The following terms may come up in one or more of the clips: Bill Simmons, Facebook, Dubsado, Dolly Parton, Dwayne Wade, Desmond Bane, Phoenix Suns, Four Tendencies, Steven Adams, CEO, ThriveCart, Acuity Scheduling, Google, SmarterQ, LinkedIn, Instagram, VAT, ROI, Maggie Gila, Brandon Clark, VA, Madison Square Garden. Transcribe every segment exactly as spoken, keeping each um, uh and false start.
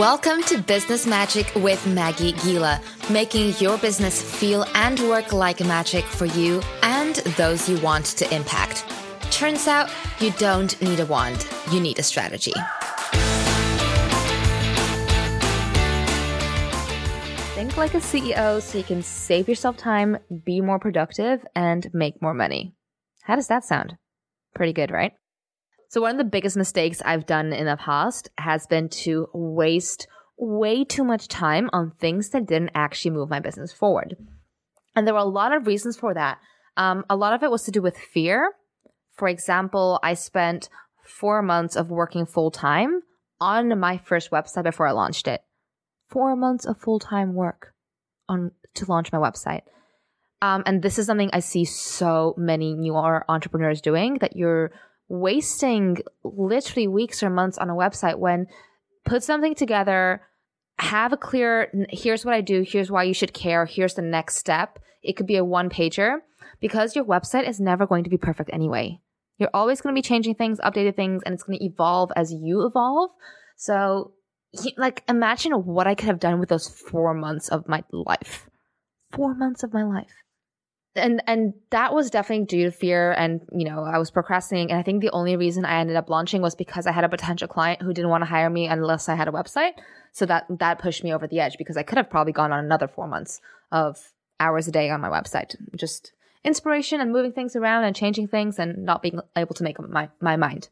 Welcome to Business Magic with Maggie Gila, making your business feel and work like magic for you and those you want to impact. Turns out you don't need a wand, you need a strategy. Think like a C E O so you can save yourself time, be more productive, and make more money. How does that sound? Pretty good, right? So one of the biggest mistakes I've done in the past has been to waste way too much time on things that didn't actually move my business forward. And there were a lot of reasons for that. Um, a lot of it was to do with fear. For example, I spent four months of working full-time on my first website before I launched it. Four months of full-time work on to launch my website. Um, and this is something I see so many newer entrepreneurs doing, that you're wasting literally weeks or months on a website when put something together, have a clear, here's what I do, here's why you should care, here's the next step. It could be a one pager because your website is never going to be perfect anyway. You're always going to be changing things, updating things, and it's going to evolve as you evolve. So like, imagine what I could have done with those four months of my life, four months of my life. And and that was definitely due to fear, and you know, I was procrastinating, and I think the only reason I ended up launching was because I had a potential client who didn't want to hire me unless I had a website. So that that pushed me over the edge, because I could have probably gone on another four months of hours a day on my website, just inspiration and moving things around and changing things and not being able to make up my, my mind.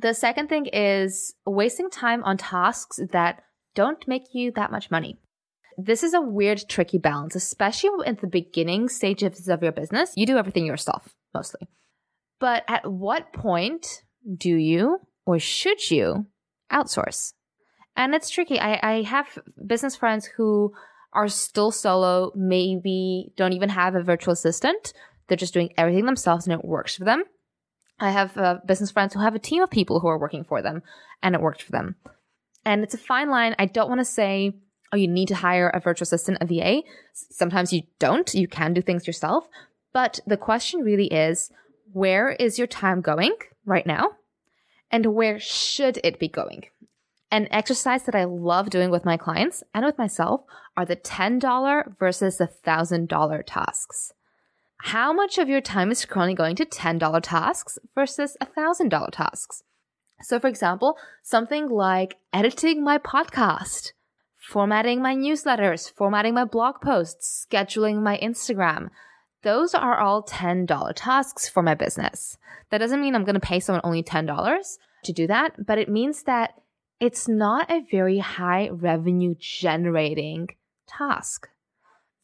The second thing is wasting time on tasks that don't make you that much money. This is a weird, tricky balance, especially at the beginning stages of your business. You do everything yourself, mostly. But at what point do you or should you outsource? And it's tricky. I, I have business friends who are still solo, maybe don't even have a virtual assistant. They're just doing everything themselves and it works for them. I have uh, business friends who have a team of people who are working for them and it worked for them. And it's a fine line. I don't want to say, oh, you need to hire a virtual assistant, a V A. Sometimes you don't. You can do things yourself. But the question really is, where is your time going right now? And where should it be going? An exercise that I love doing with my clients and with myself are the ten dollars versus the one thousand dollars tasks. How much of your time is currently going to ten dollars tasks versus one thousand dollars tasks? So for example, something like editing my podcast, formatting my newsletters, formatting my blog posts, scheduling my Instagram. Those are all ten dollars tasks for my business. That doesn't mean I'm going to pay someone only ten dollars to do that, but it means that it's not a very high revenue generating task.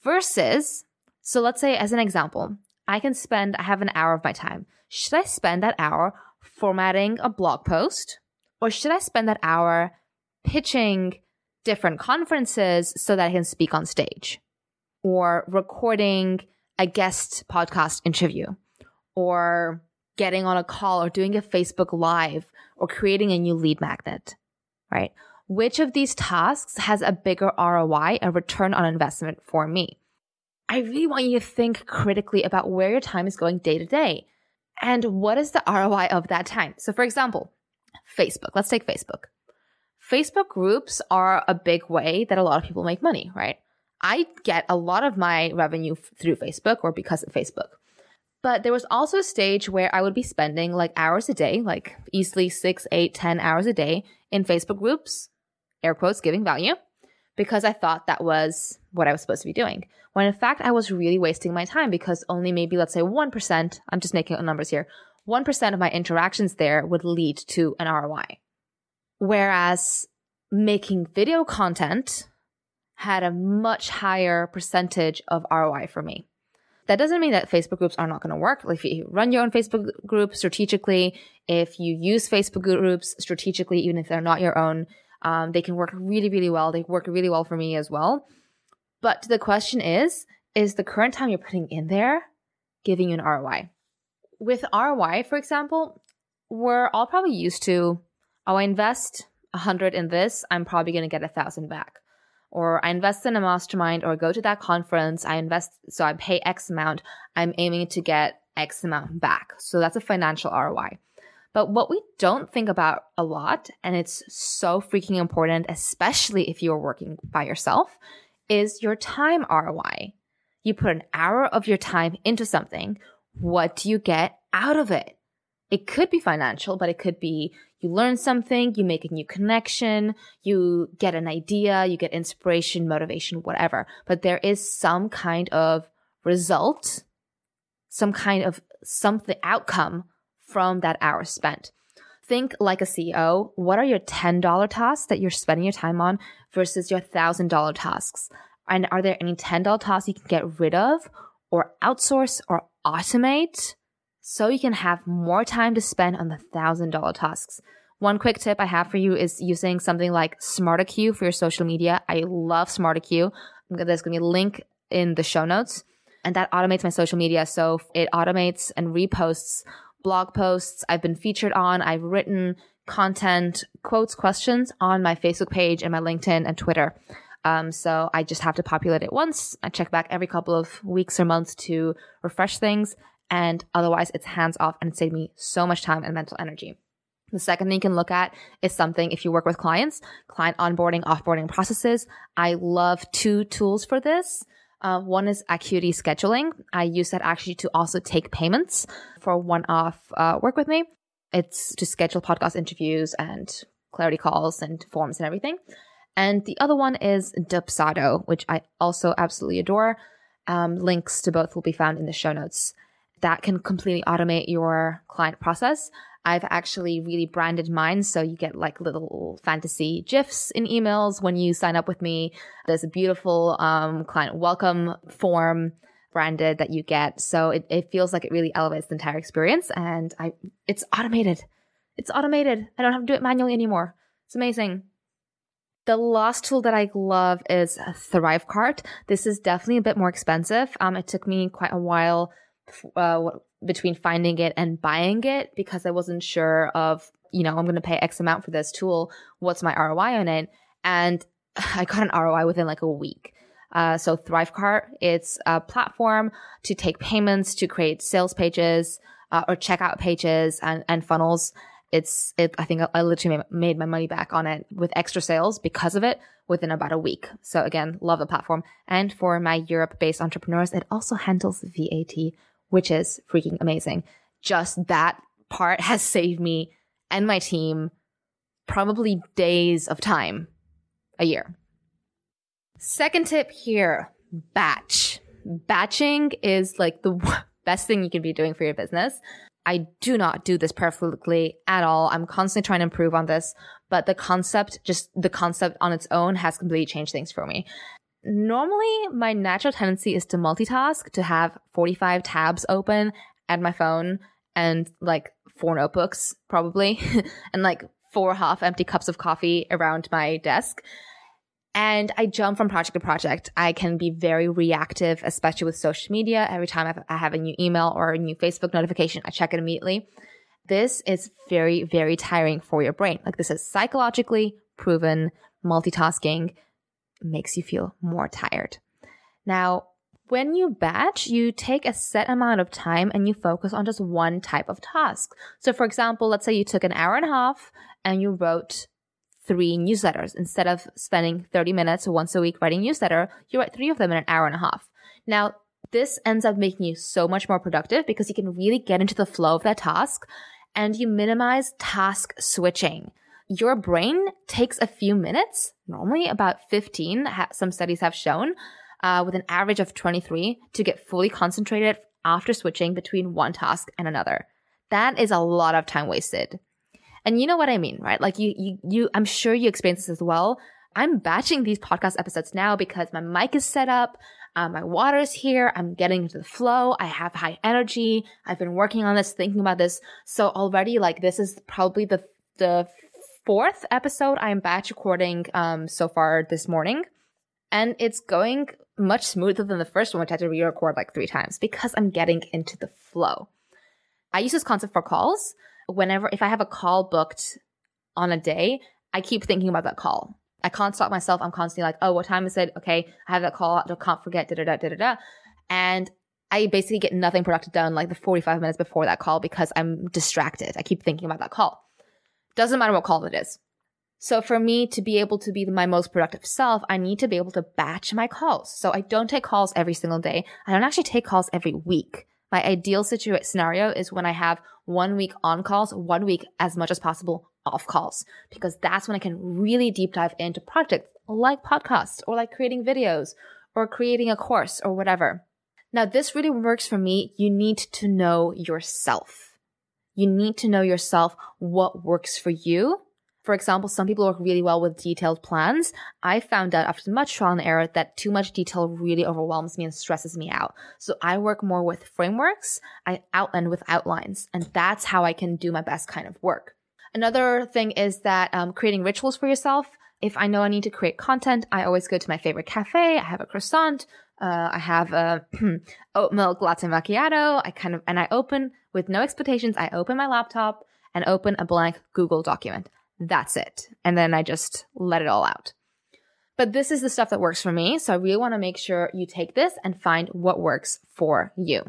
Versus, so let's say as an example, I can spend, I have an hour of my time. Should I spend that hour formatting a blog post, or should I spend that hour pitching different conferences so that I can speak on stage, or recording a guest podcast interview, or getting on a call, or doing a Facebook Live, or creating a new lead magnet, right? Which of these tasks has a bigger R O I, a return on investment for me? I really want you to think critically about where your time is going day to day and what is the R O I of that time. So for example, Facebook, let's take Facebook. Facebook groups are a big way that a lot of people make money, right? I get a lot of my revenue f- through Facebook or because of Facebook. But there was also a stage where I would be spending like hours a day, like easily six, eight, ten hours a day in Facebook groups, air quotes, giving value, because I thought that was what I was supposed to be doing. When in fact, I was really wasting my time because only maybe, let's say one percent, I'm just making up numbers here, one percent of my interactions there would lead to an R O I. Whereas making video content had a much higher percentage of R O I for me. That doesn't mean that Facebook groups are not going to work. Like if you run your own Facebook group strategically, if you use Facebook groups strategically, even if they're not your own, um, they can work really, really well. They work really well for me as well. But the question is, is the current time you're putting in there giving you an R O I? With R O I, for example, we're all probably used to, oh, I invest one hundred in this, I'm probably going to get one thousand back. Or I invest in a mastermind or go to that conference, I invest, so I pay X amount, I'm aiming to get X amount back. So that's a financial R O I. But what we don't think about a lot, and it's so freaking important, especially if you're working by yourself, is your time R O I. You put an hour of your time into something. What do you get out of it? It could be financial, but it could be you learn something, you make a new connection, you get an idea, you get inspiration, motivation, whatever. But there is some kind of result, some kind of something outcome from that hour spent. Think like a C E O. What are your ten dollar tasks that you're spending your time on versus your one thousand dollar tasks? And are there any ten dollar tasks you can get rid of or outsource or automate so you can have more time to spend on the one thousand dollar tasks? One quick tip I have for you is using something like SmarterQ for your social media. I love SmarterQ. There's going to be a link in the show notes. And that automates my social media. So it automates and reposts blog posts I've been featured on. I've written content, quotes, questions on my Facebook page and my LinkedIn and Twitter. Um, so I just have to populate it once. I check back every couple of weeks or months to refresh things. And otherwise, it's hands off and it saved me so much time and mental energy. The second thing you can look at is something if you work with clients, client onboarding, offboarding processes. I love two tools for this. Uh, one is Acuity Scheduling. I use that actually to also take payments for one-off uh, work with me. It's to schedule podcast interviews and clarity calls and forms and everything. And the other one is Dubsado, which I also absolutely adore. Um, links to both will be found in the show notes. That can completely automate your client process. I've actually really branded mine, so you get like little fantasy GIFs in emails when you sign up with me. There's a beautiful um, client welcome form branded that you get. So it, it feels like it really elevates the entire experience, and I it's automated. It's automated. I don't have to do it manually anymore. It's amazing. The last tool that I love is ThriveCart. This is definitely a bit more expensive. Um, it took me quite a while Uh, between finding it and buying it because I wasn't sure of, you know, I'm going to pay X amount for this tool. What's my R O I on it? And I got an R O I within like a week. Uh, so ThriveCart, it's a platform to take payments, to create sales pages uh, or checkout pages and, and funnels. It's, it, I think I literally made my money back on it with extra sales because of it within about a week. So again, love the platform. And for my Europe-based entrepreneurs, it also handles V A T, which is freaking amazing. Just that part has saved me and my team probably days of time a year. Second tip here, batch. Batching is like the best thing you can be doing for your business. I do not do this perfectly at all. I'm constantly trying to improve on this, but the concept, just the concept on its own has completely changed things for me. Normally, my natural tendency is to multitask, to have forty-five tabs open at my phone and like four notebooks probably and like four half empty cups of coffee around my desk. And I jump from project to project. I can be very reactive, especially with social media. Every time I have a new email or a new Facebook notification, I check it immediately. This is very, very tiring for your brain. Like this is psychologically proven. Multitasking makes you feel more tired. Now, when you batch, you take a set amount of time and you focus on just one type of task. So for example, let's say you took an hour and a half and you wrote three newsletters. Instead of spending thirty minutes once a week writing newsletter, you write three of them in an hour and a half. Now, this ends up making you so much more productive because you can really get into the flow of that task and you minimize task switching. Your brain takes a few minutes, normally about fifteen, some studies have shown, uh, with an average of twenty-three to get fully concentrated after switching between one task and another. That is a lot of time wasted. And you know what I mean, right? Like you, you, you, I'm sure you experience this as well. I'm batching these podcast episodes now because my mic is set up, uh, my water is here, I'm getting into the flow, I have high energy, I've been working on this, thinking about this. So already like this is probably the the fourth episode I'm batch recording um, so far this morning. And it's going much smoother than the first one, which I had to re-record like three times because I'm getting into the flow. I use this concept for calls. Whenever, if I have a call booked on a day, I keep thinking about that call. I can't stop myself. I'm constantly like, oh, what time is it? Okay, I have that call. I can't forget, da da da da da. And I basically get nothing productive done like the forty-five minutes before that call because I'm distracted. I keep thinking about that call. Doesn't matter what call it is. So for me to be able to be my most productive self, I need to be able to batch my calls. So I don't take calls every single day. I don't actually take calls every week. My ideal situ- scenario is when I have one week on calls, one week as much as possible off calls, because that's when I can really deep dive into projects like podcasts or like creating videos or creating a course or whatever. Now, this really works for me. You need to know yourself. You need to know yourself what works for you. For example, some people work really well with detailed plans. I found out after much trial and error that too much detail really overwhelms me and stresses me out. So I work more with frameworks. I outline with outlines, and that's how I can do my best kind of work. Another thing is that um, creating rituals for yourself. If I know I need to create content, I always go to my favorite cafe. I have a croissant. Uh, I have a oat milk latte macchiato. I kind of and I open with no expectations. I open my laptop and open a blank Google document. That's it. And then I just let it all out. But this is the stuff that works for me. So I really want to make sure you take this and find what works for you.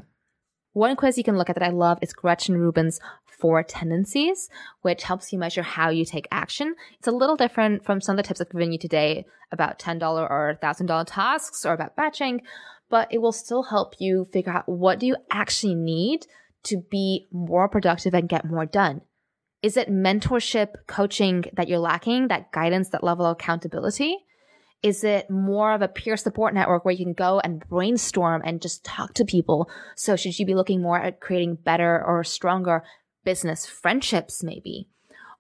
One quiz you can look at that I love is Gretchen Rubin's Four Tendencies, which helps you measure how you take action. It's a little different from some of the tips I've given you today about ten dollars or one thousand dollars tasks or about batching, but it will still help you figure out what do you actually need to be more productive and get more done. Is it mentorship, coaching that you're lacking, that guidance, that level of accountability? Is it more of a peer support network where you can go and brainstorm and just talk to people? So should you be looking more at creating better or stronger business friendships maybe?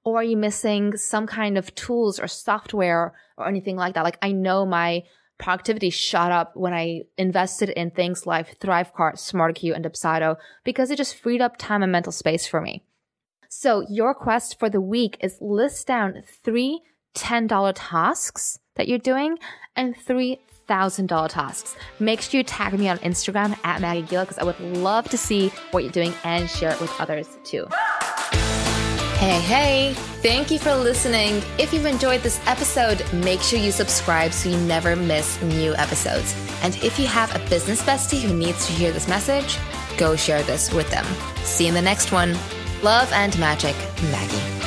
Or are you missing some kind of tools or software or anything like that? Like I know my productivity shot up when I invested in things like ThriveCart, SmarterQ, and Dubsado because it just freed up time and mental space for me. So your quest for the week is list down three ten dollars tasks that you're doing and three one thousand dollars tasks. Make sure you tag me on Instagram at Maggie Gila because I would love to see what you're doing and share it with others too. Hey, hey, thank you for listening. If you've enjoyed this episode, make sure you subscribe so you never miss new episodes. And if you have a business bestie who needs to hear this message, go share this with them. See you in the next one. Love and magic, Maggie.